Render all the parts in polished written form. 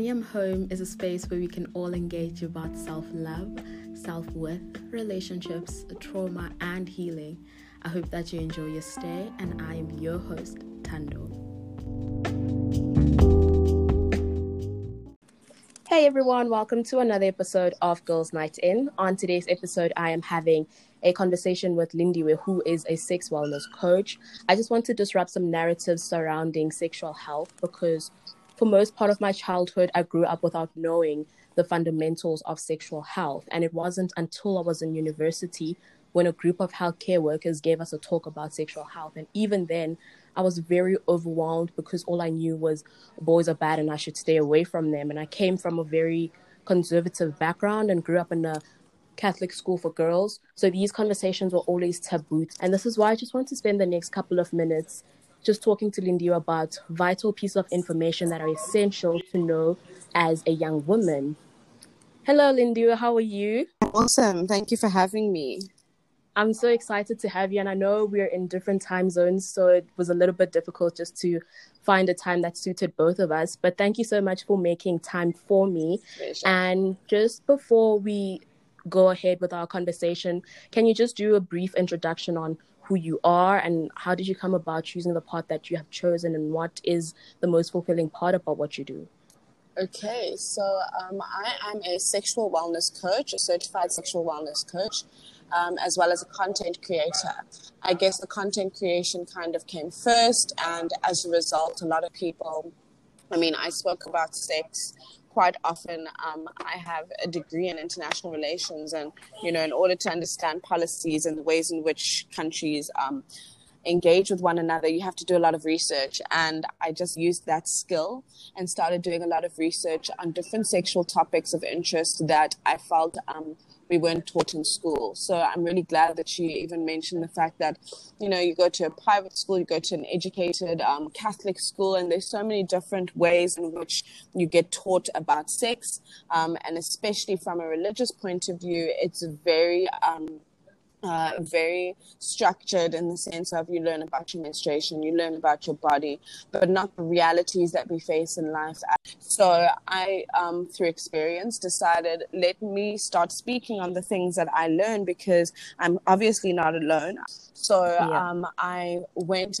Millennium Home is a space where we can all engage about self-love, self-worth, relationships, trauma, and healing. I hope that you enjoy your stay, and I am your host, Tando. Hey everyone, welcome to another episode of Girls Night In. On today's episode, I am having a conversation with Lindiwe, who is a sex wellness coach. I just want to disrupt some narratives surrounding sexual health, because for most part of my childhood, I grew up without knowing the fundamentals of sexual health. And it wasn't until I was in university when a group of healthcare workers gave us a talk about sexual health. And even then, I was very overwhelmed, because all I knew was boys are bad and I should stay away from them. And I came from a very conservative background and grew up in a Catholic school for girls. So these conversations were always taboo. And this is why I just want to spend the next couple of minutes just talking to Lindiwe about vital pieces of information that are essential to know as a young woman. Hello, Lindiwe. How are you? Awesome. Thank you for having me. I'm so excited to have you, and I know we're in different time zones, so it was a little bit difficult just to find a time that suited both of us, but thank you so much for making time for me. Pleasure. And just before we go ahead with our conversation, can you just do a brief introduction on who you are and how did you come about choosing the path that you have chosen, and what is the most fulfilling part about what you do? Okay, so I am a sexual wellness coach, a certified sexual wellness coach, as well as a content creator. I guess the content creation kind of came first, and as a result, a lot of people, I spoke about sex quite often. I have a degree in international relations, and, in order to understand policies and the ways in which countries engage with one another, you have to do a lot of research. And I just used that skill and started doing a lot of research on different sexual topics of interest that I felt we weren't taught in school. So I'm really glad that you even mentioned the fact that, you go to a private school, you go to an educated Catholic school, and there's so many different ways in which you get taught about sex. And especially from a religious point of view, it's very structured in the sense of you learn about your menstruation, you learn about your body, but not the realities that we face in life. So I, through experience, decided, let me start speaking on the things that I learned, because I'm obviously not alone. So I went,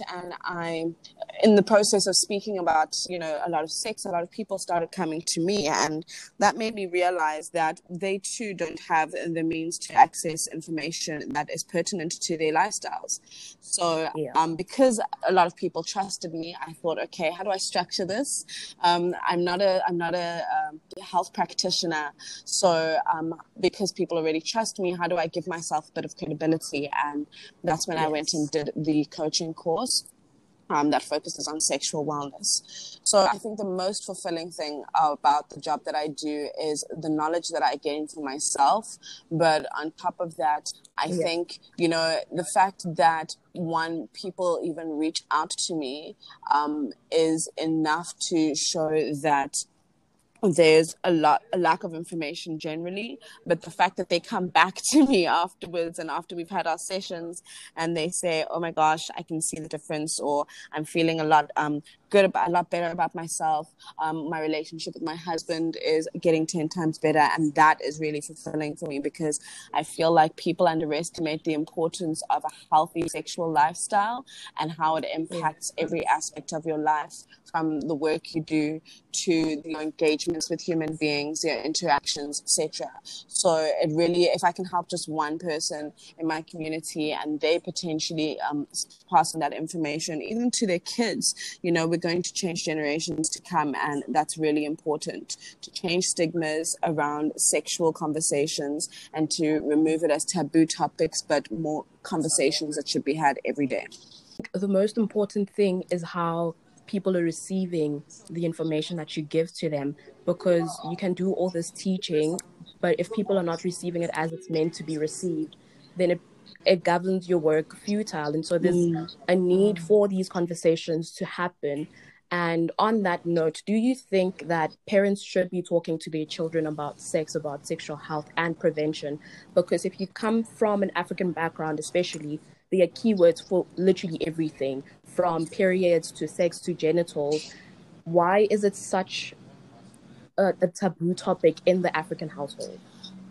and in the process of speaking about, a lot of sex, a lot of people started coming to me, and that made me realize that they too don't have the means to access information that is pertinent to their lifestyles. So because a lot of people trusted me, I thought, okay, how do I structure this? I'm not a health practitioner. So because people already trust me, how do I give myself a bit of credibility? And that's when I went and did the coaching course that focuses on sexual wellness. So I think the most fulfilling thing about the job that I do is the knowledge that I gain for myself. But on top of that, I think, the fact that people even reach out to me is enough to show that there's a lack of information generally, but the fact that they come back to me afterwards, and after we've had our sessions, and they say, oh my gosh, I can see the difference, or I'm feeling a lot better about myself. My relationship with my husband is getting 10 times better. And that is really fulfilling for me, because I feel like people underestimate the importance of a healthy sexual lifestyle and how it impacts every aspect of your life, from the work you do to your engagements with human beings, your interactions, etc. So it really, if I can help just one person in my community and they potentially pass on that information, even to their kids, we're going to change generations to come, and that's really important, to change stigmas around sexual conversations and to remove it as taboo topics, but more conversations that should be had every day. The most important thing is how people are receiving the information that you give to them, because you can do all this teaching, but if people are not receiving it as it's meant to be received, then it governs your work futile. And so there's a need for these conversations to happen. And on that note, do you think that parents should be talking to their children about sex, about sexual health and prevention? Because if you come from an African background, especially, there are keywords for literally everything, from periods to sex to genitals. Why is it such a taboo topic in the African household?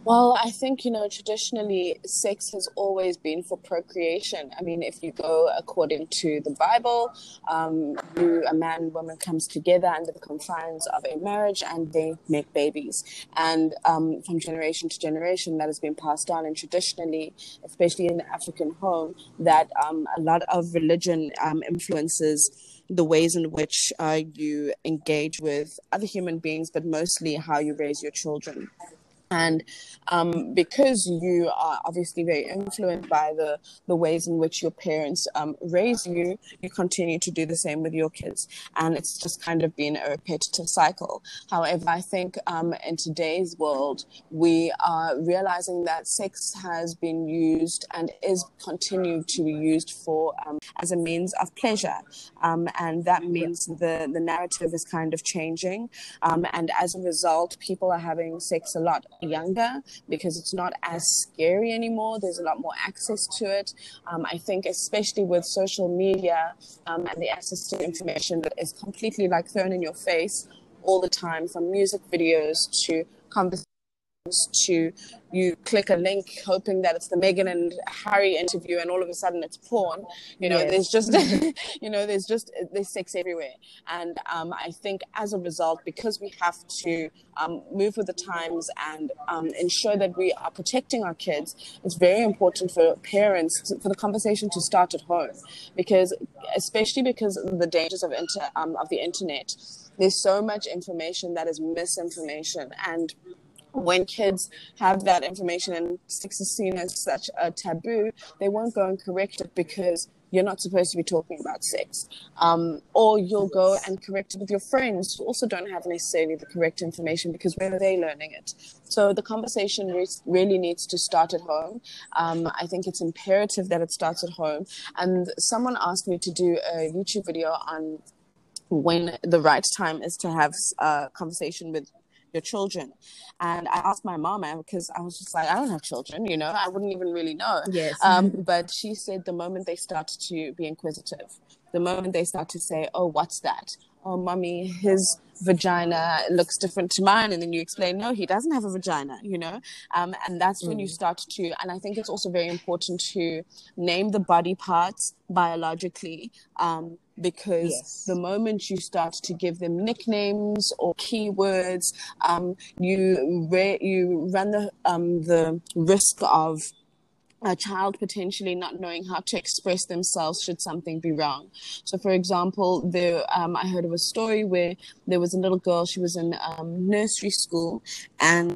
Well, I think, you know, traditionally, sex has always been for procreation. I mean, if you go according to the Bible, a man and woman comes together under the confines of a marriage and they make babies. And from generation to generation, that has been passed down. And traditionally, especially in the African home, that a lot of religion influences the ways in which you engage with other human beings, but mostly how you raise your children. And because you are obviously very influenced by the ways in which your parents raise you, you continue to do the same with your kids. And it's just kind of been a repetitive cycle. However, I think in today's world, we are realizing that sex has been used and is continued to be used for as a means of pleasure. And that means the narrative is kind of changing. And as a result, people are having sex a lot younger because it's not as scary anymore. There's a lot more access to it. I think especially with social media and the access to information that is completely like thrown in your face all the time, from music videos to conversations to you click a link hoping that it's the Meghan and Harry interview and all of a sudden it's porn. You know, yes. There's just, you know, there's sex everywhere. And I think as a result, because we have to move with the times and ensure that we are protecting our kids, it's very important for parents for the conversation to start at home, because especially because of the dangers of the internet, there's so much information that is misinformation. And when kids have that information and sex is seen as such a taboo, they won't go and correct it because you're not supposed to be talking about sex. Or you'll go and correct it with your friends who also don't have necessarily the correct information, because where are they learning it? So the conversation really needs to start at home. I think it's imperative that it starts at home. And someone asked me to do a YouTube video on when the right time is to have a conversation with your children. And I asked my mama, because I was just like, I don't have children, you know, I wouldn't even really know. Yes. But she said the moment they start to be inquisitive, the moment they start to say, oh, what's that? Oh, mommy, his vagina looks different to mine. And then you explain, no, he doesn't have a vagina, you know? And that's when you start to, and I think it's also very important to name the body parts biologically, because yes. The moment you start to give them nicknames or keywords, you run the risk of a child potentially not knowing how to express themselves should something be wrong. So, for example, I heard of a story where there was a little girl. She was in nursery school, and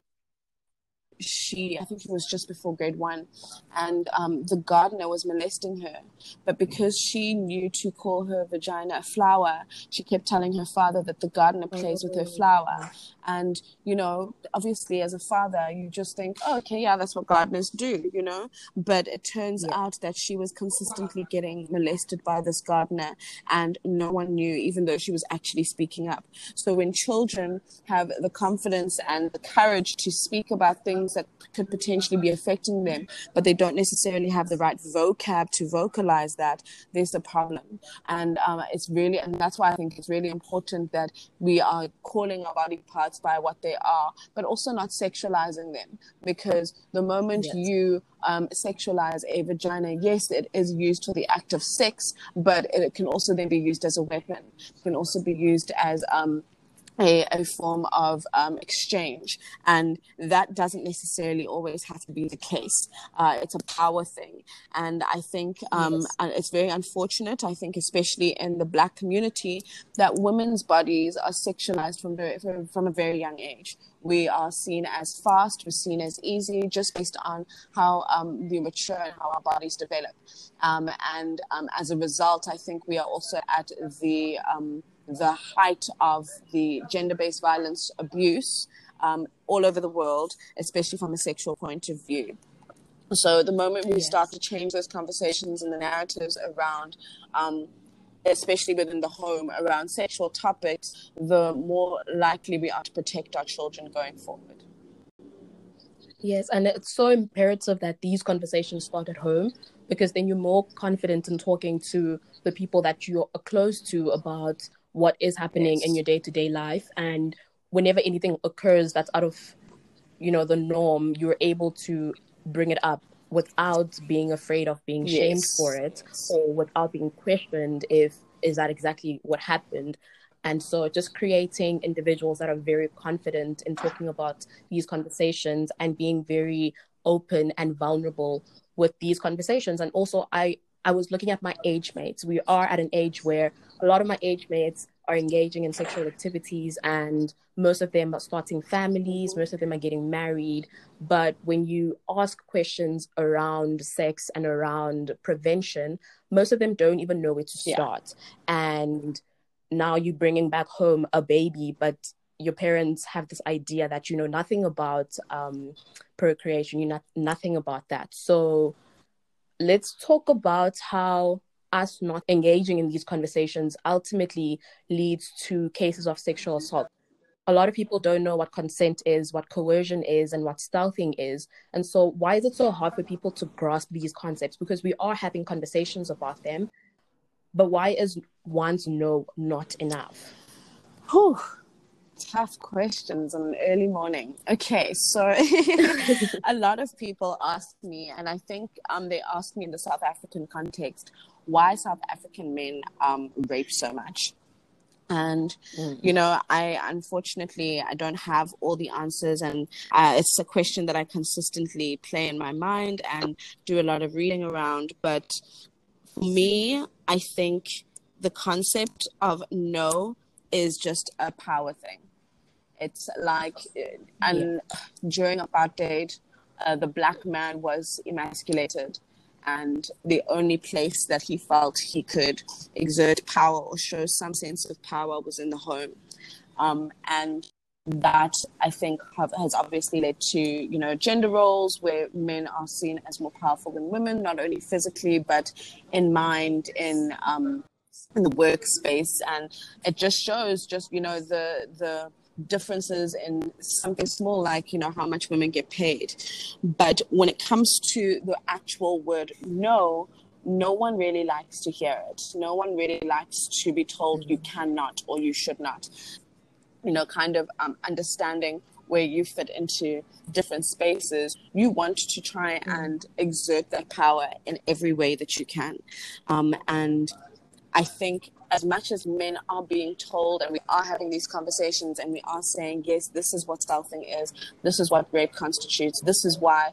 I think it was just before grade one, and the gardener was molesting her. But because she knew to call her vagina a flower, she kept telling her father that the gardener plays with her flower. And, you know, obviously as a father, you just think, oh, okay, yeah, that's what gardeners do, you know. But it turns out that she was consistently getting molested by this gardener, and no one knew, even though she was actually speaking up. So when children have the confidence and the courage to speak about things that could potentially be affecting them, but they don't necessarily have the right vocab to vocalize that, there's a problem. And and that's why I think it's really important that we are calling our body parts by what they are, but also not sexualizing them, because the moment you sexualize a vagina, yes, it is used for the act of sex, but it can also then be used as a weapon. It can also be used as a form of exchange, and that doesn't necessarily always have to be the case. It's a power thing, and I think it's very unfortunate, I think, especially in the Black community, that women's bodies are sexualized from a very young age. We are seen as fast, we're seen as easy, just based on how we mature and how our bodies develop. As a result, I think we are also at the height of the gender-based violence abuse all over the world, especially from a sexual point of view. So the moment we start to change those conversations and the narratives around, especially within the home, around sexual topics, the more likely we are to protect our children going forward. Yes, and it's so imperative that these conversations start at home, because then you're more confident in talking to the people that you're close to about what is happening in your day-to-day life and whenever anything occurs that's out of, you know, the norm, you're able to bring it up without being afraid of being shamed for it, or without being questioned if, is that exactly what happened? And so just creating individuals that are very confident in talking about these conversations and being very open and vulnerable with these conversations. And also I was looking at my age mates. We are at an age where a lot of my age mates are engaging in sexual activities, and most of them are starting families, most of them are getting married. But when you ask questions around sex and around prevention, most of them don't even know where to start. And now you're bringing back home a baby, but your parents have this idea that you know nothing about procreation, you know nothing about that. So let's talk about how us not engaging in these conversations ultimately leads to cases of sexual assault. A lot of people don't know what consent is, what coercion is, and what stealthing is. And so why is it so hard for people to grasp these concepts? Because we are having conversations about them. But why is one's no not enough? Whew, tough questions on an early morning. Okay, so a lot of people ask me, and I think they ask me in the South African context, why South African men rape so much. And, you know, I don't have all the answers, and it's a question that I consistently play in my mind and do a lot of reading around. But for me, I think the concept of no is just a power thing. It's like, and during apartheid, the black man was emasculated, and the only place that he felt he could exert power or show some sense of power was in the home. And that, I think, has obviously led to, you know, gender roles where men are seen as more powerful than women, not only physically, but in mind, in the workspace. And it just shows just, you know, the differences in something small, like, you know, how much women get paid. But when it comes to the actual word no, no one really likes to hear it. No one really likes to be told you cannot or you should not. You know, kind of understanding where you fit into different spaces, you want to try and exert that power in every way that you can. And I think as much as men are being told, and we are having these conversations, and we are saying, yes, this is what stealthing is, this is what rape constitutes, this is why,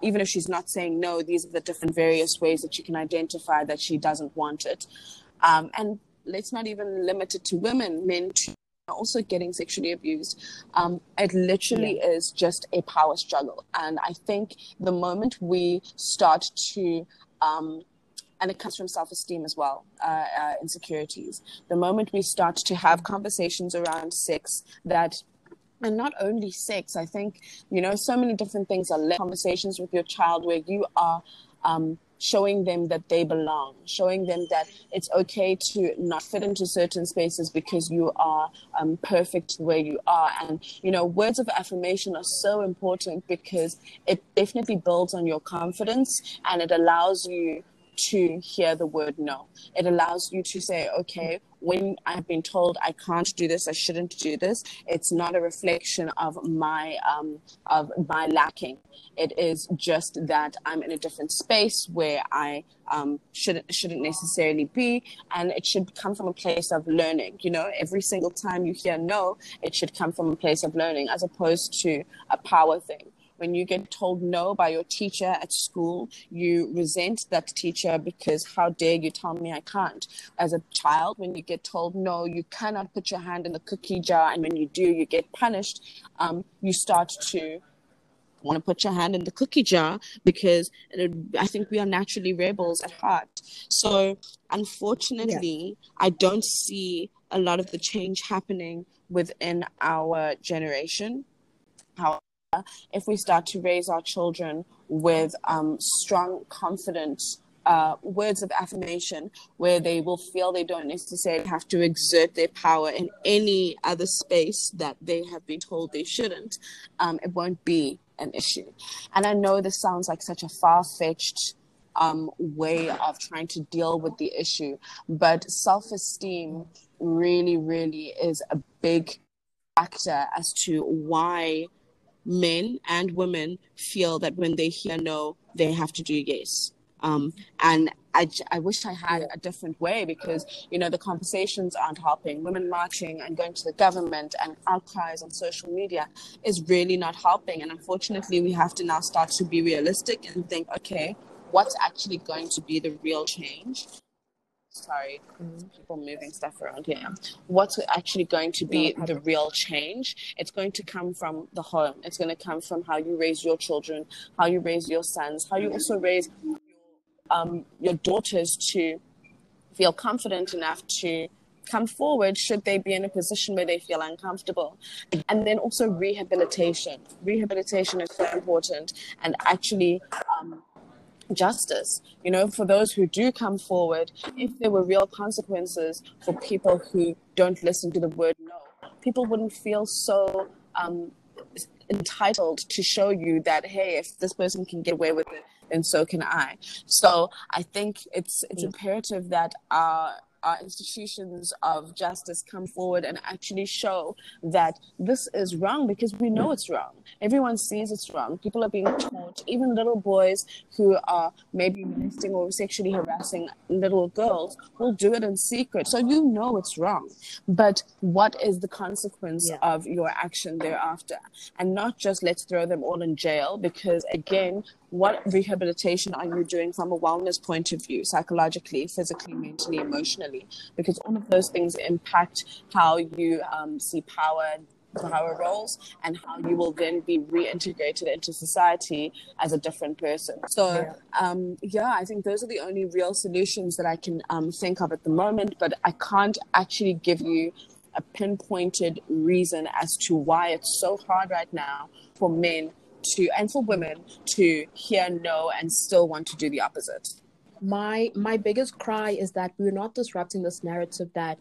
even if she's not saying no, these are the different various ways that you can identify that she doesn't want it. And let's not even limit it to women, men too are also getting sexually abused. It literally is just a power struggle. And I think the moment we start to, and it comes from self-esteem as well, insecurities, the moment we start to have conversations around sex that, and not only sex, I think, you know, so many different things are conversations with your child where you are, showing them that they belong, showing them that it's okay to not fit into certain spaces because you are perfect where you are. And, you know, words of affirmation are so important because it definitely builds on your confidence, and it allows you to hear the word no. It allows you to say, okay, when I've been told I can't do this, I shouldn't do this, it's not a reflection of my lacking. It is just that I'm in a different space where I shouldn't necessarily be, and it should come from a place of learning. You know, every single time you hear no, it should come from a place of learning, as opposed to a power thing. When you get told no by your teacher at school, you resent that teacher because how dare you tell me I can't. As a child, when you get told no, you cannot put your hand in the cookie jar, and when you do, you get punished. You start to want to put your hand in the cookie jar because I think we are naturally rebels at heart. So unfortunately, I don't see a lot of the change happening within our generation. If we start to raise our children with strong, confident words of affirmation, where they will feel they don't necessarily have to exert their power in any other space that they have been told they shouldn't, it won't be an issue. And I know this sounds like such a far-fetched way of trying to deal with the issue, but self-esteem really, really is a big factor as to why men and women feel that when they hear no, they have to do yes. And I wish I had a different way, because, you know, the conversations aren't helping. Women marching and going to the government and outcries on social media is really not helping. And unfortunately, we have to now start to be realistic and think, okay, what's actually going to be the real change? Sorry, people moving stuff around here. What's actually going to be the real change? It's going to come from the home. It's going to come from how you raise your children, how you raise your sons, how you also raise your daughters to feel confident enough to come forward should they be in a position where they feel uncomfortable. And then also rehabilitation. Rehabilitation is so important, and actually justice, you know, for those who do come forward. If there were real consequences for people who don't listen to the word no, people wouldn't feel so entitled to show you that, hey, if this person can get away with it, then so can I. So I think it's imperative that our institutions of justice come forward and actually show that this is wrong, because we know it's wrong. Everyone sees it's wrong. People are being taught, even little boys who are maybe molesting or sexually harassing little girls will do it in secret. So you know it's wrong. But what is the consequence of your action thereafter? And not just let's throw them all in jail, because again, what rehabilitation are you doing from a wellness point of view, psychologically, physically, mentally, emotionally? Because all of those things impact how you see power roles and how you will then be reintegrated into society as a different person. So I think those are the only real solutions that I can think of at the moment, but I can't actually give you a pinpointed reason as to why it's so hard right now for men and for women to hear no and still want to do the opposite. My biggest cry is that we're not disrupting this narrative that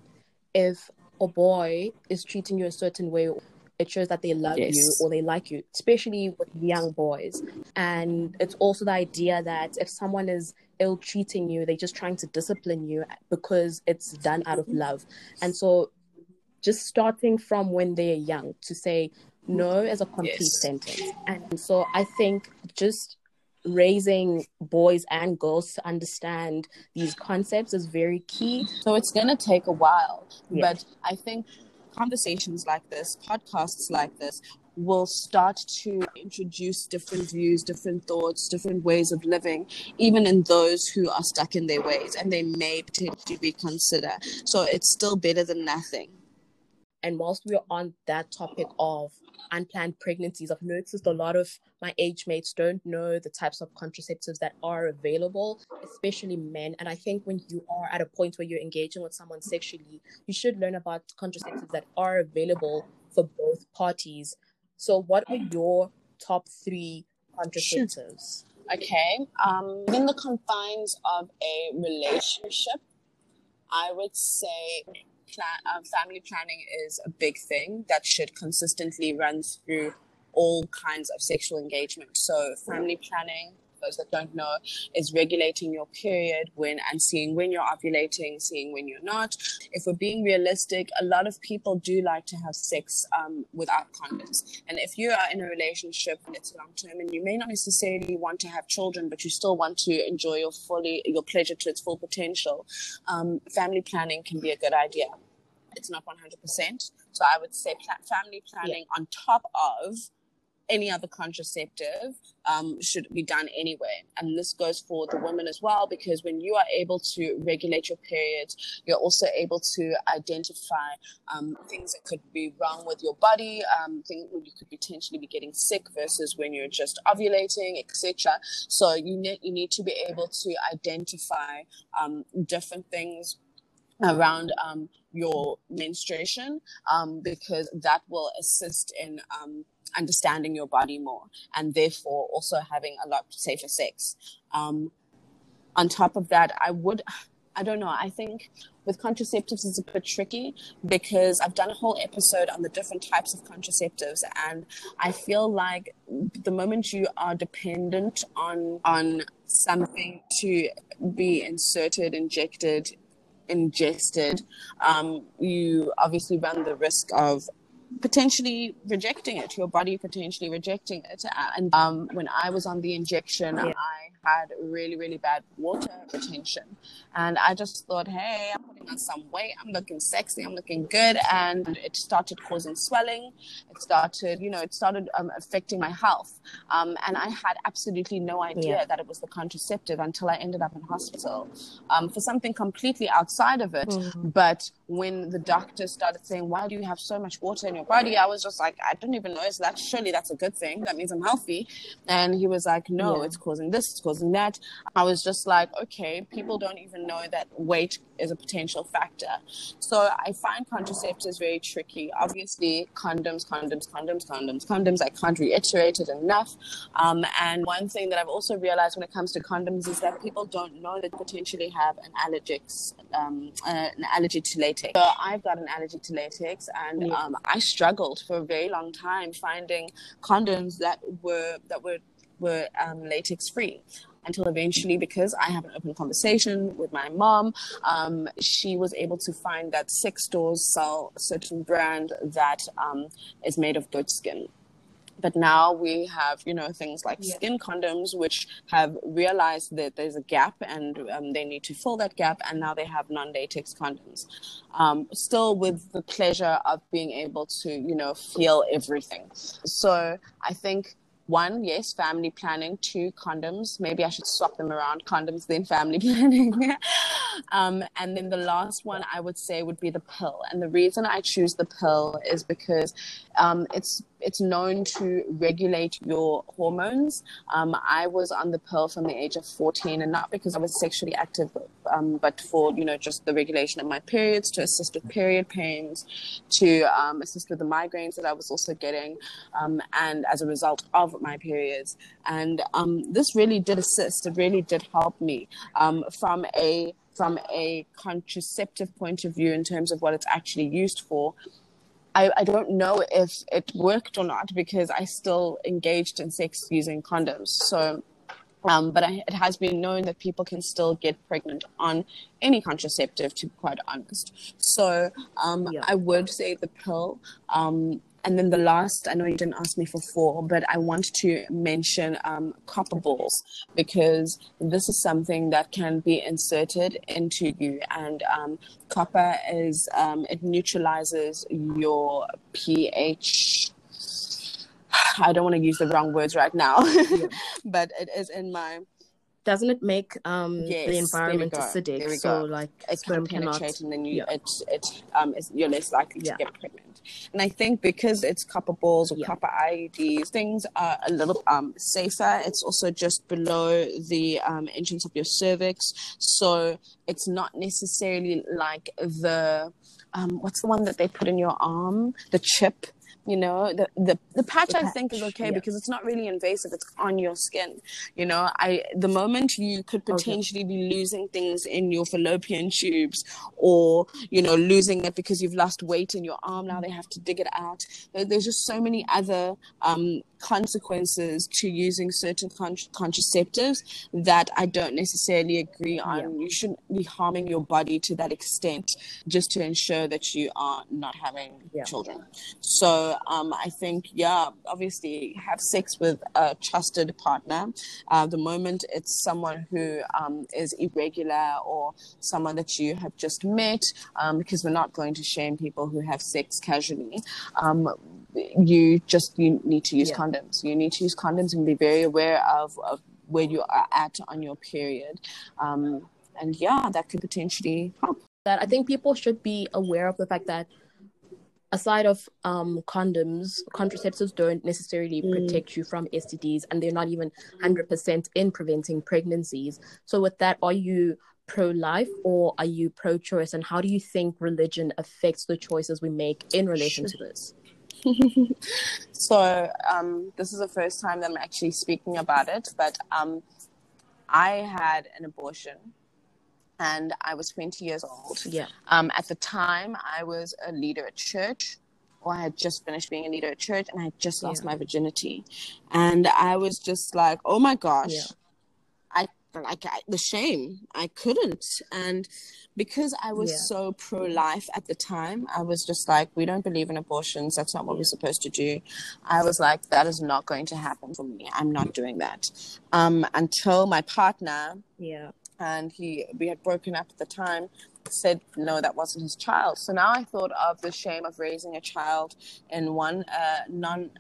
if a boy is treating you a certain way, it shows that they love you or they like you, especially with young boys. And it's also the idea that if someone is ill-treating you, they're just trying to discipline you because it's done out of love. And so just starting from when they're young to say, no is a complete sentence. And so I think just raising boys and girls to understand these concepts is very key. So it's going to take a while, but I think conversations like this, podcasts like this, will start to introduce different views, different thoughts, different ways of living, even in those who are stuck in their ways and they may potentially reconsider. So it's still better than nothing. And whilst we are on that topic of unplanned pregnancies, I've noticed a lot of my age mates don't know the types of contraceptives that are available, especially men. And I think when you are at a point where you're engaging with someone sexually, you should learn about contraceptives that are available for both parties. So what are your top 3 contraceptives? Okay. Within the confines of a relationship, I would say family planning is a big thing that should consistently run through all kinds of sexual engagement. So family planning, for those that don't know, is regulating your period, when and seeing when you're ovulating, seeing when you're not. If we're being realistic, a lot of people do like to have sex without condoms. And if you are in a relationship and it's long term and you may not necessarily want to have children, but you still want to enjoy your pleasure to its full potential, family planning can be a good idea. It's not 100%. So I would say family planning on top of any other contraceptive should be done anyway. And this goes for the women as well, because when you are able to regulate your periods, you're also able to identify things that could be wrong with your body, things you could potentially be getting sick versus when you're just ovulating, etc. So you need to be able to identify different things around your menstruation, because that will assist in understanding your body more, and therefore also having a lot safer sex. On top of that, I think with contraceptives it's a bit tricky, because I've done a whole episode on the different types of contraceptives, and I feel like the moment you are dependent on something to be inserted, ingested, you obviously run the risk of potentially rejecting it, your body potentially rejecting it. And when I was on the injection, I had really bad water retention, and I just thought, hey, I'm putting on some weight, I'm looking sexy, I'm looking good, and it started causing swelling, it started affecting my health, and I had absolutely no idea that it was the contraceptive until I ended up in hospital for something completely outside of it. But when the doctor started saying, why do you have so much water in your body, I was just like, I don't even notice that. Surely that's a good thing, that means I'm healthy. And he was like, no, it's causing this, it's causing that. I was just like, okay, people don't even know that weight is a potential factor. So I find contraceptives very tricky. Obviously, condoms, I can't reiterate it enough. And one thing that I've also realized when it comes to condoms is that people don't know that they potentially have an allergy to latex. So I've got an allergy to latex, and I struggled for a very long time finding condoms that were latex free, until eventually, because I have an open conversation with my mom, she was able to find that 6 stores sell a certain brand that is made of goat skin. But now we have, things like skin condoms, which have realized that there's a gap, and they need to fill that gap. And now they have non-latex condoms, still with the pleasure of being able to, feel everything. So I think, 1, yes, family planning. 2, condoms. Maybe I should swap them around. Condoms, then family planning. And then the last one I would say would be the pill. And the reason I choose the pill is because it's known to regulate your hormones. I was on the pill from the age of 14, and not because I was sexually active, but for, just the regulation of my periods, to assist with period pains, to assist with the migraines that I was also getting, and as a result of my periods. And this really did assist. It really did help me from a contraceptive point of view in terms of what it's actually used for. I don't know if it worked or not, because I still engaged in sex using condoms. So, but it has been known that people can still get pregnant on any contraceptive, to be quite honest. So I would say the pill. And then the last, I know you didn't ask me for 4, but I want to mention copper balls, because this is something that can be inserted into you. And copper is, it neutralizes your pH. I don't want to use the wrong words right now, but it is in my... Doesn't it make the environment acidic? So like it sperm can penetrate, and then you're less likely to get pregnant. And I think because it's copper balls or copper IUDs, things are a little safer. It's also just below the entrance of your cervix, so it's not necessarily like the what's the one that they put in your arm, the chip. The patch, I think, is okay because it's not really invasive. It's on your skin. The moment you could potentially be losing things in your fallopian tubes, or, losing it because you've lost weight in your arm. Now they have to dig it out. There's just so many other consequences to using certain contraceptives that I don't necessarily agree on. Yeah. You shouldn't be harming your body to that extent just to ensure that you are not having children. So, I think, obviously have sex with a trusted partner. The moment it's someone who is irregular or someone that you have just met, because we're not going to shame people who have sex casually. You need to use condoms. You need to use condoms and be very aware of where you are at on your period. That could potentially help. That I think people should be aware of the fact that aside of condoms, contraceptives don't necessarily protect you from STDs, and they're not even 100% in preventing pregnancies. So with that, are you pro-life or are you pro-choice? And how do you think religion affects the choices we make in relation to this? So this is the first time that I'm actually speaking about it, but I had an abortion. And I was 20 years old. Yeah. At the time, I was a leader at church, or I had just finished being a leader at church, and I had just lost my virginity. And I was just like, oh my gosh, I like the shame, I couldn't. And because I was so pro-life at the time, I was just like, we don't believe in abortions. That's not what we're supposed to do. I was like, that is not going to happen for me. I'm not doing that. Until my partner, and we had broken up at the time, said no, that wasn't his child. So now I thought of the shame of raising a child in one the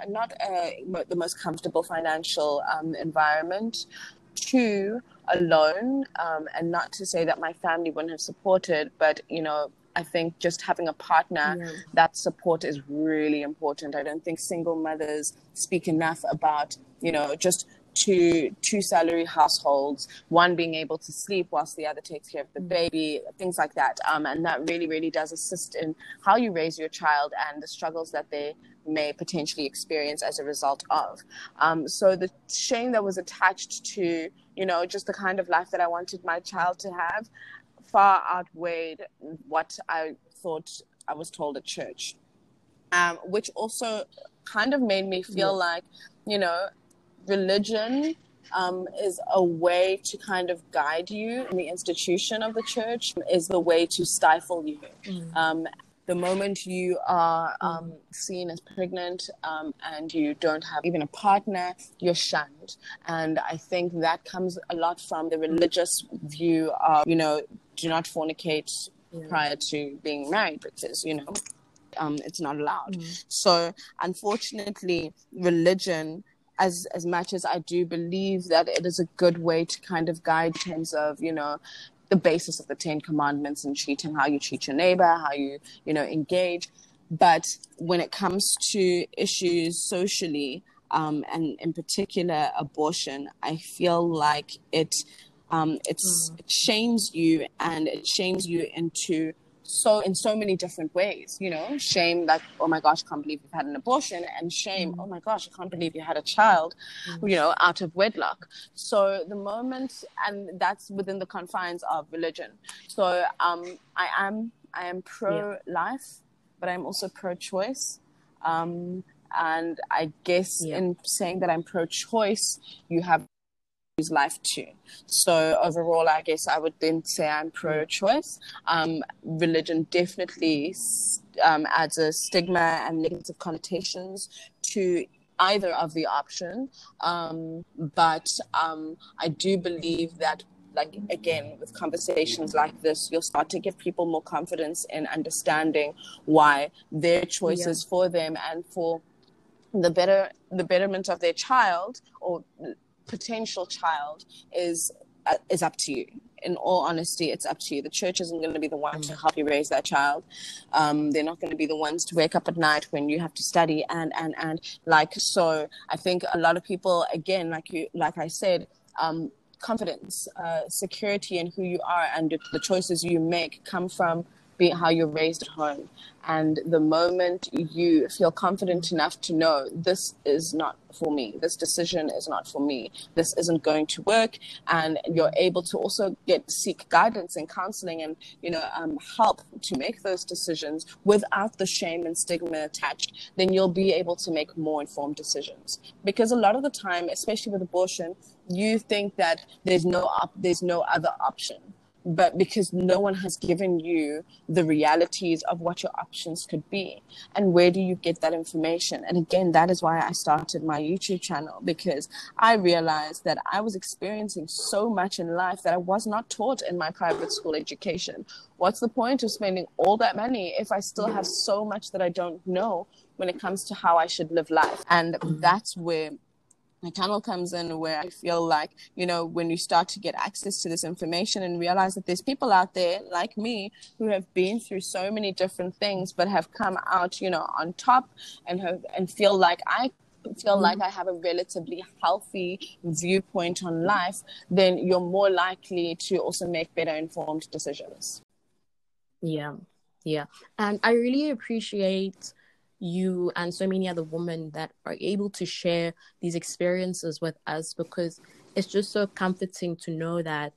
most comfortable financial environment, two, alone, and not to say that my family wouldn't have supported, but I think just having a partner, that support is really important. I don't think single mothers speak enough about just two salary households, one being able to sleep whilst the other takes care of the baby, things like that. And that really, really does assist in how you raise your child and the struggles that they may potentially experience as a result of. So the shame that was attached to, just the kind of life that I wanted my child to have far outweighed what I thought I was told at church, which also kind of made me feel like, religion is a way to kind of guide you, and the institution of the church is the way to stifle you. The moment you are seen as pregnant and you don't have even a partner, you're shunned. And I think that comes a lot from the religious view of, do not fornicate prior to being married, because, it's not allowed. So unfortunately, religion, as much as I do believe that it is a good way to kind of guide in terms of, the basis of the 10 commandments and treating, how you treat your neighbor, how you, engage. But when it comes to issues socially, and in particular abortion, I feel like it shames you, and it shames you into in so many different ways, shame, like, oh my gosh, I can't believe you've had an abortion, and shame, oh my gosh, I can't believe you had a child, out of wedlock. So the moment, and that's within the confines of religion. So I am pro-life, but I'm also pro-choice. And I guess in saying that I'm pro-choice, you have life too. So overall, I guess I would then say I'm pro-choice. Religion definitely adds a stigma and negative connotations to either of the option. But I do believe that, like, again, with conversations like this, you'll start to give people more confidence in understanding why their choices for them and for the betterment of their child or potential child is up to you. In all honesty, it's up to you. The church isn't going to be the one to help you raise that child. They're not going to be the ones to wake up at night when you have to study and like, so I think a lot of people, again, like I said, confidence, security in who you are and the choices you make come from being how you're raised at home. And the moment you feel confident enough to know this is not for me, this decision is not for me, this isn't going to work, and you're able to also seek guidance and counseling and help to make those decisions without the shame and stigma attached, then you'll be able to make more informed decisions. Because a lot of the time, especially with abortion, you think that there's no other option. But because no one has given you the realities of what your options could be, and where do you get that information? And again, that is why I started my YouTube channel, because I realized that I was experiencing so much in life that I was not taught in my private school education. What's the point of spending all that money if I still have so much that I don't know when it comes to how I should live life? And that's where my channel comes in, where I feel like, when you start to get access to this information and realize that there's people out there like me who have been through so many different things, but have come out, on top, and feel like I have a relatively healthy viewpoint on life, then you're more likely to also make better informed decisions. Yeah. And I really appreciate you and so many other women that are able to share these experiences with us, because it's just so comforting to know that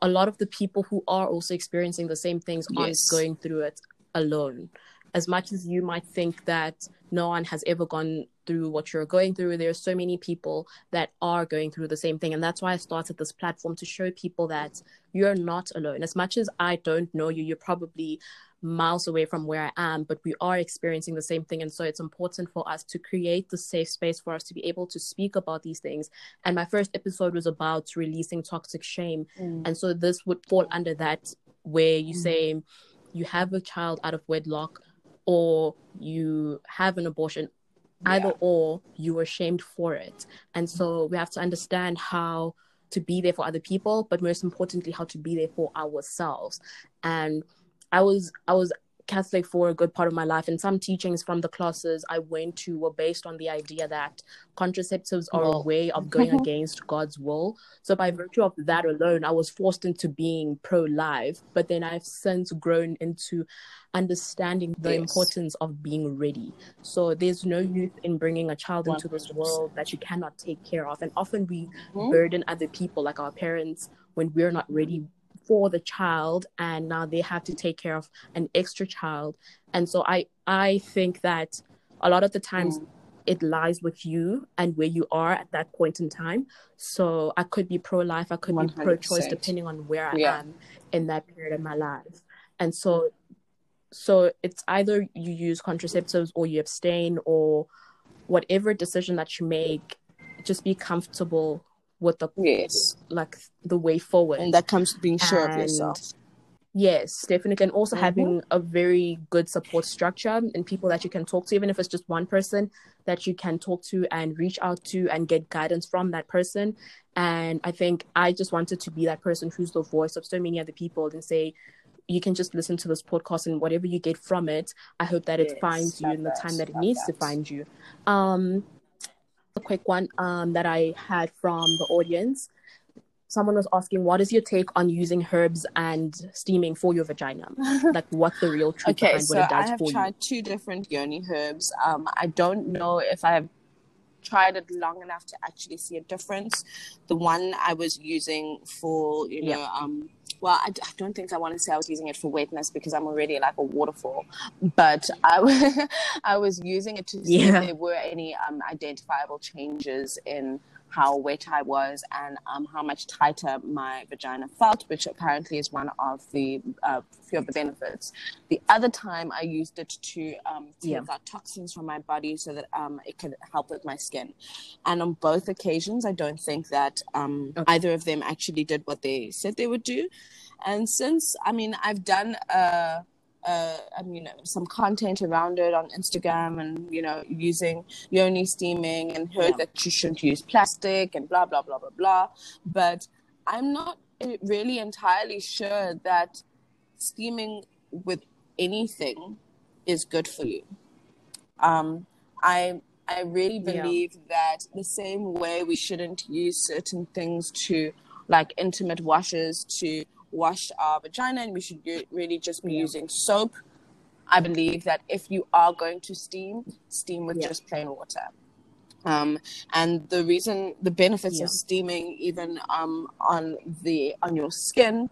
a lot of the people who are also experiencing the same things aren't going through it alone. as much as you might think that no one has ever gone through what you're going through, there are so many people that are going through the same thing. And that's why I started this platform, to show people that you're not alone. As much as I don't know you, you're probably miles away from where I am, but we are experiencing the same thing. And so it's important for us to create the safe space for us to be able to speak about these things. And my first episode was about releasing toxic shame. And so this would fall under that, where you say you have a child out of wedlock, or you have an abortion, either or, you were shamed for it. And so we have to understand how to be there for other people, but most importantly, how to be there for ourselves. And I was Catholic for a good part of my life, and some teachings from the classes I went to were based on the idea that contraceptives are a way of going against God's will. So by virtue of that alone, I was forced into being pro-life, but then I've since grown into understanding the importance of being ready. So there's no use in bringing a child into this world that you cannot take care of. And often we burden other people, like our parents, when we're not ready for the child, and now they have to take care of an extra child. And so I think that a lot of the times it lies with you and where you are at that point in time. So I could be pro-life, I could 100%. Be pro-choice, depending on where I am in that period of my life. And so it's either you use contraceptives or you abstain, or whatever decision that you make, just be comfortable with the like the way forward. And that comes to being sure of yourself. Yes, definitely. And also having a very good support structure and people that you can talk to, even if it's just one person that you can talk to and reach out to and get guidance from that person. And I think I just wanted to be that person who's the voice of so many other people and say, you can just listen to this podcast, and whatever you get from it, I hope that it finds you in the time that it needs to find you. A quick one that I had from the audience. Someone was asking, what is your take on using herbs and steaming for your vagina? Like, what's the real truth behind what it does for you? Okay, so I have tried 2 different yoni herbs. I don't know if I have tried it long enough to actually see a difference. The one I was using for, you know, well, I don't think I want to say I was using it for wetness, because I'm already like a waterfall. But I was using it to see if there were any identifiable changes in how wet I was and how much tighter my vagina felt, which apparently is one of the few of the benefits. The other time I used it to take out toxins from my body so that it could help with my skin. And on both occasions, I don't think that either of them actually did what they said they would do. And since, I mean, I've done I mean, some content around it on Instagram, and, you know, using yoni steaming, and heard that you shouldn't use plastic and blah, blah, blah, blah, blah. But I'm not really entirely sure that steaming with anything is good for you. I really believe that the same way we shouldn't use certain things to, like, intimate washes to wash our vagina, and we should really just be using soap. I believe that if you are going to steam with just plain water. And the reason, the benefits of steaming, even on your skin,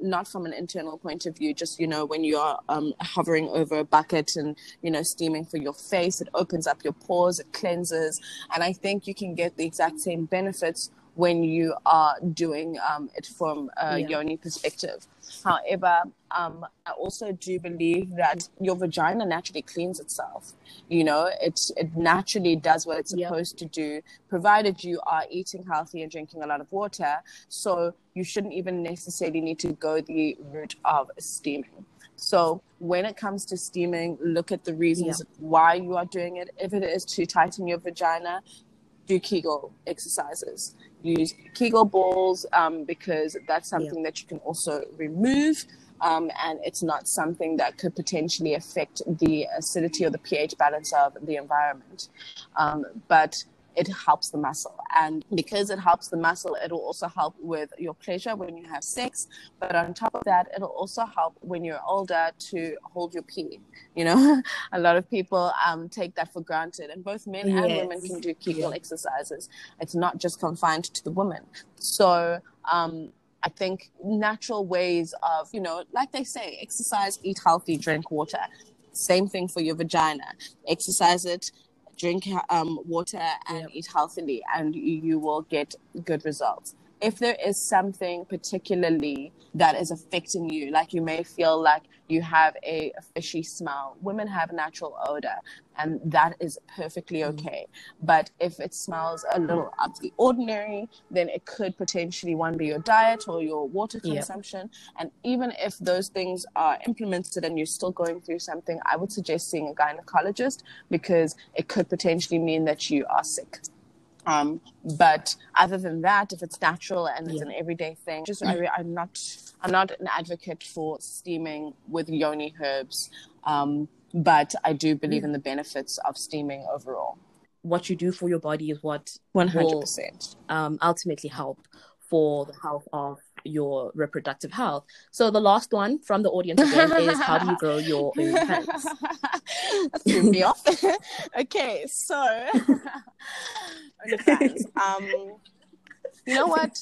not from an internal point of view, just, you know, when you are hovering over a bucket and, you know, steaming for your face, it opens up your pores, it cleanses, and I think you can get the exact same benefits when you are doing it from a yoni perspective. However, I also do believe that your vagina naturally cleans itself. You know, it naturally does what it's supposed to do, provided you are eating healthy and drinking a lot of water. So you shouldn't even necessarily need to go the route of steaming. So when it comes to steaming, look at the reasons why you are doing it. If it is to tighten your vagina, do Kegel exercises. Use Kegel balls, because that's something that you can also remove, and it's not something that could potentially affect the acidity or the pH balance of the environment, but it helps the muscle. And because it helps the muscle, it'll also help with your pleasure when you have sex. But on top of that, it'll also help when you're older to hold your pee. You know, a lot of people take that for granted. And both men and women can do Kegel exercises. It's not just confined to the woman. So I think natural ways of, you know, like they say, exercise, eat healthy, drink water. Same thing for your vagina. Exercise it, drink water, and eat healthily, and you will get good results. If there is something particularly that is affecting you, like you may feel like you have a fishy smell. Women have natural odor, and that is perfectly okay. But if it smells a little out of the ordinary, then it could potentially, one, be your diet or your water consumption. And even if those things are implemented and you're still going through something, I would suggest seeing a gynecologist, because it could potentially mean that you are sick. But other than that, if it's natural and it's an everyday thing, just I'm not an advocate for steaming with yoni herbs, but I do believe in the benefits of steaming overall. What you do for your body is what 100% will, ultimately help for the health of your reproductive health. So the last one from the audience again is, how do you grow your own plants? That threw me off. Okay, so you know what?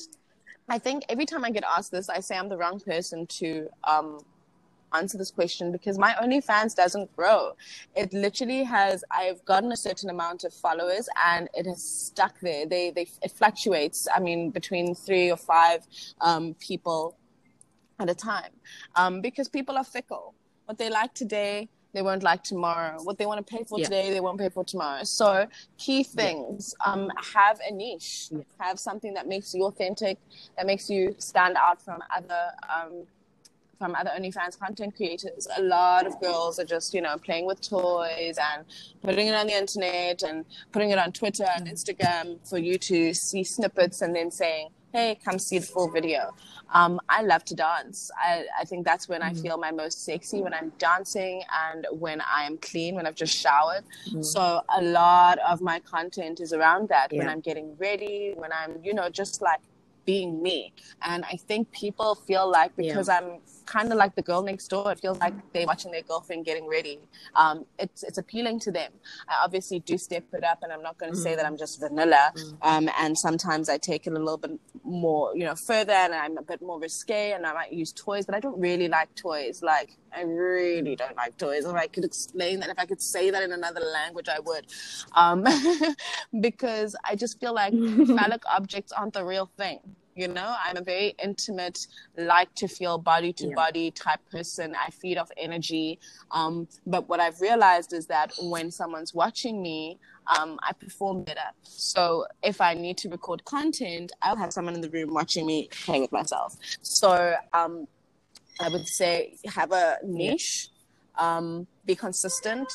I think every time I get asked this, I say I'm the wrong person to answer this question, because my OnlyFans doesn't grow. It literally has, I've gotten a certain amount of followers and it has stuck there. It fluctuates, I mean, between 3 or 5 people at a time, because people are fickle. What they like today, they won't like tomorrow. What they want to pay for today, they won't pay for tomorrow. So key things, have a niche, have something that makes you authentic, that makes you stand out from other OnlyFans content creators. A lot of girls are just, playing with toys and putting it on the internet and putting it on Twitter and Instagram for you to see snippets and then saying, hey, come see the full video. I love to dance. I think that's when I feel my most sexy, when I'm dancing and when I'm clean, when I've just showered. So a lot of my content is around that, when I'm getting ready, when I'm, just like being me. And I think people feel like, because I'm kind of like the girl next door, it feels like they're watching their girlfriend getting ready. It's appealing to them. I obviously do step it up, and I'm not going to say that I'm just vanilla. And sometimes I take it a little bit more, further, and I'm a bit more risque, and I might use toys, but I don't really like toys. Like, I really don't like toys. If I could explain that, if I could say that in another language, I would. Because I just feel like phallic objects aren't the real thing. I'm a very intimate, like to feel body-to-body type person. I feed off energy. But what I've realized is that when someone's watching me, I perform better. So if I need to record content, I'll have someone in the room watching me play with myself. So I would say have a niche, be consistent.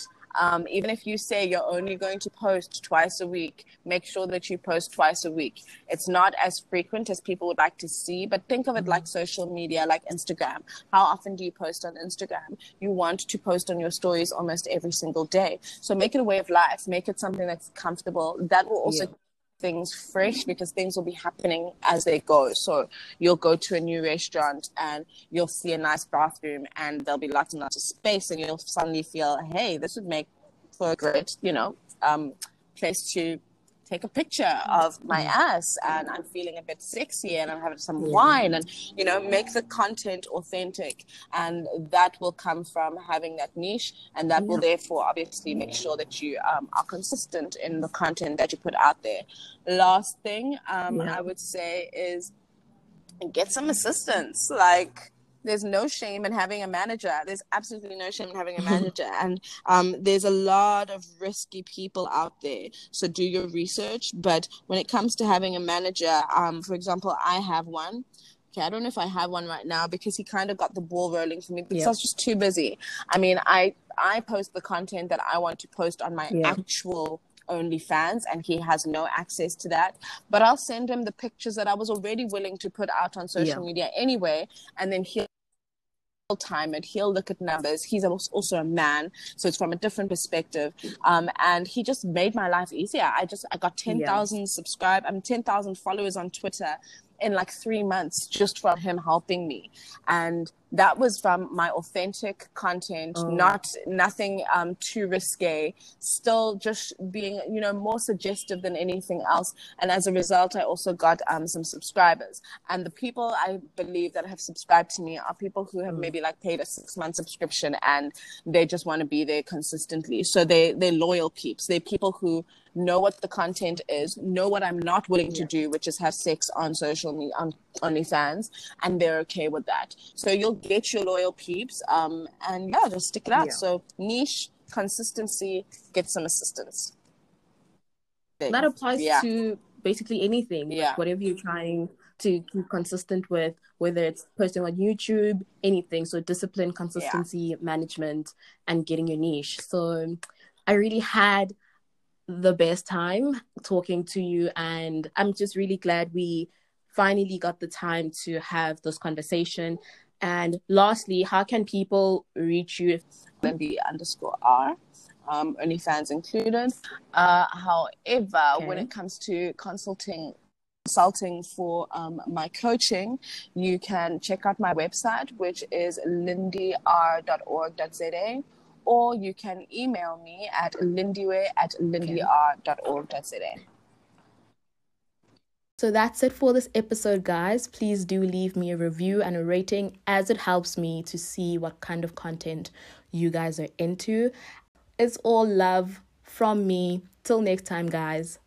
Even if you say you're only going to post twice a week, make sure that you post twice a week. It's not as frequent as people would like to see, but think of it like social media, like Instagram. How often do you post on Instagram? You want to post on your stories almost every single day. So make it a way of life. Make it something that's comfortable. That will also keep things fresh, because things will be happening as they go. So you'll go to a new restaurant and you'll see a nice bathroom and there'll be lots and lots of space, and you'll suddenly feel, hey, this would make for a great, place to take a picture of my ass, and I'm feeling a bit sexy and I'm having some wine, and make the content authentic, and that will come from having that niche, and that will therefore obviously make sure that you are consistent in the content that you put out there. Last thing I would say is get some assistance. Like, there's no shame in having a manager. There's absolutely no shame in having a manager. And there's a lot of risky people out there. So do your research. But when it comes to having a manager, for example, I have one. Okay, I don't know if I have one right now, because he kind of got the ball rolling for me, because I was just too busy. I mean, I post the content that I want to post on my actual OnlyFans, and he has no access to that, but I'll send him the pictures that I was already willing to put out on social media anyway, and then he'll time it, he'll look at numbers. He's also a man, so it's from a different perspective, and he just made my life easier. I got 10,000 subscribers, 10,000 followers on Twitter in like 3 months just from him helping me, and that was from my authentic content, nothing too risque, still just being, you know, more suggestive than anything else. And as a result, I also got some subscribers. And the people I believe that have subscribed to me are people who have maybe like paid a 6-month subscription and they just want to be there consistently. So they're loyal peeps. They're people who know what the content is, know what I'm not willing to do, which is have sex on social media, on OnlyFans, and they're okay with that. So you'll get your loyal peeps, and yeah, just stick it out. Yeah. So niche, consistency, get some assistance. That applies to basically anything, like whatever you're trying to keep consistent with, whether it's posting on YouTube, anything. So discipline, consistency, management, and getting your niche. So I really had the best time talking to you, and I'm just really glad we finally got the time to have this conversation. And lastly, how can people reach you? Lindy_R, OnlyFans included. However, when it comes to consulting for my coaching, you can check out my website, which is lindyr.org.za, or you can email me at lindiwe@lindyr.org.za. So that's it for this episode, guys. Please do leave me a review and a rating, as it helps me to see what kind of content you guys are into. It's all love from me. Till next time, guys.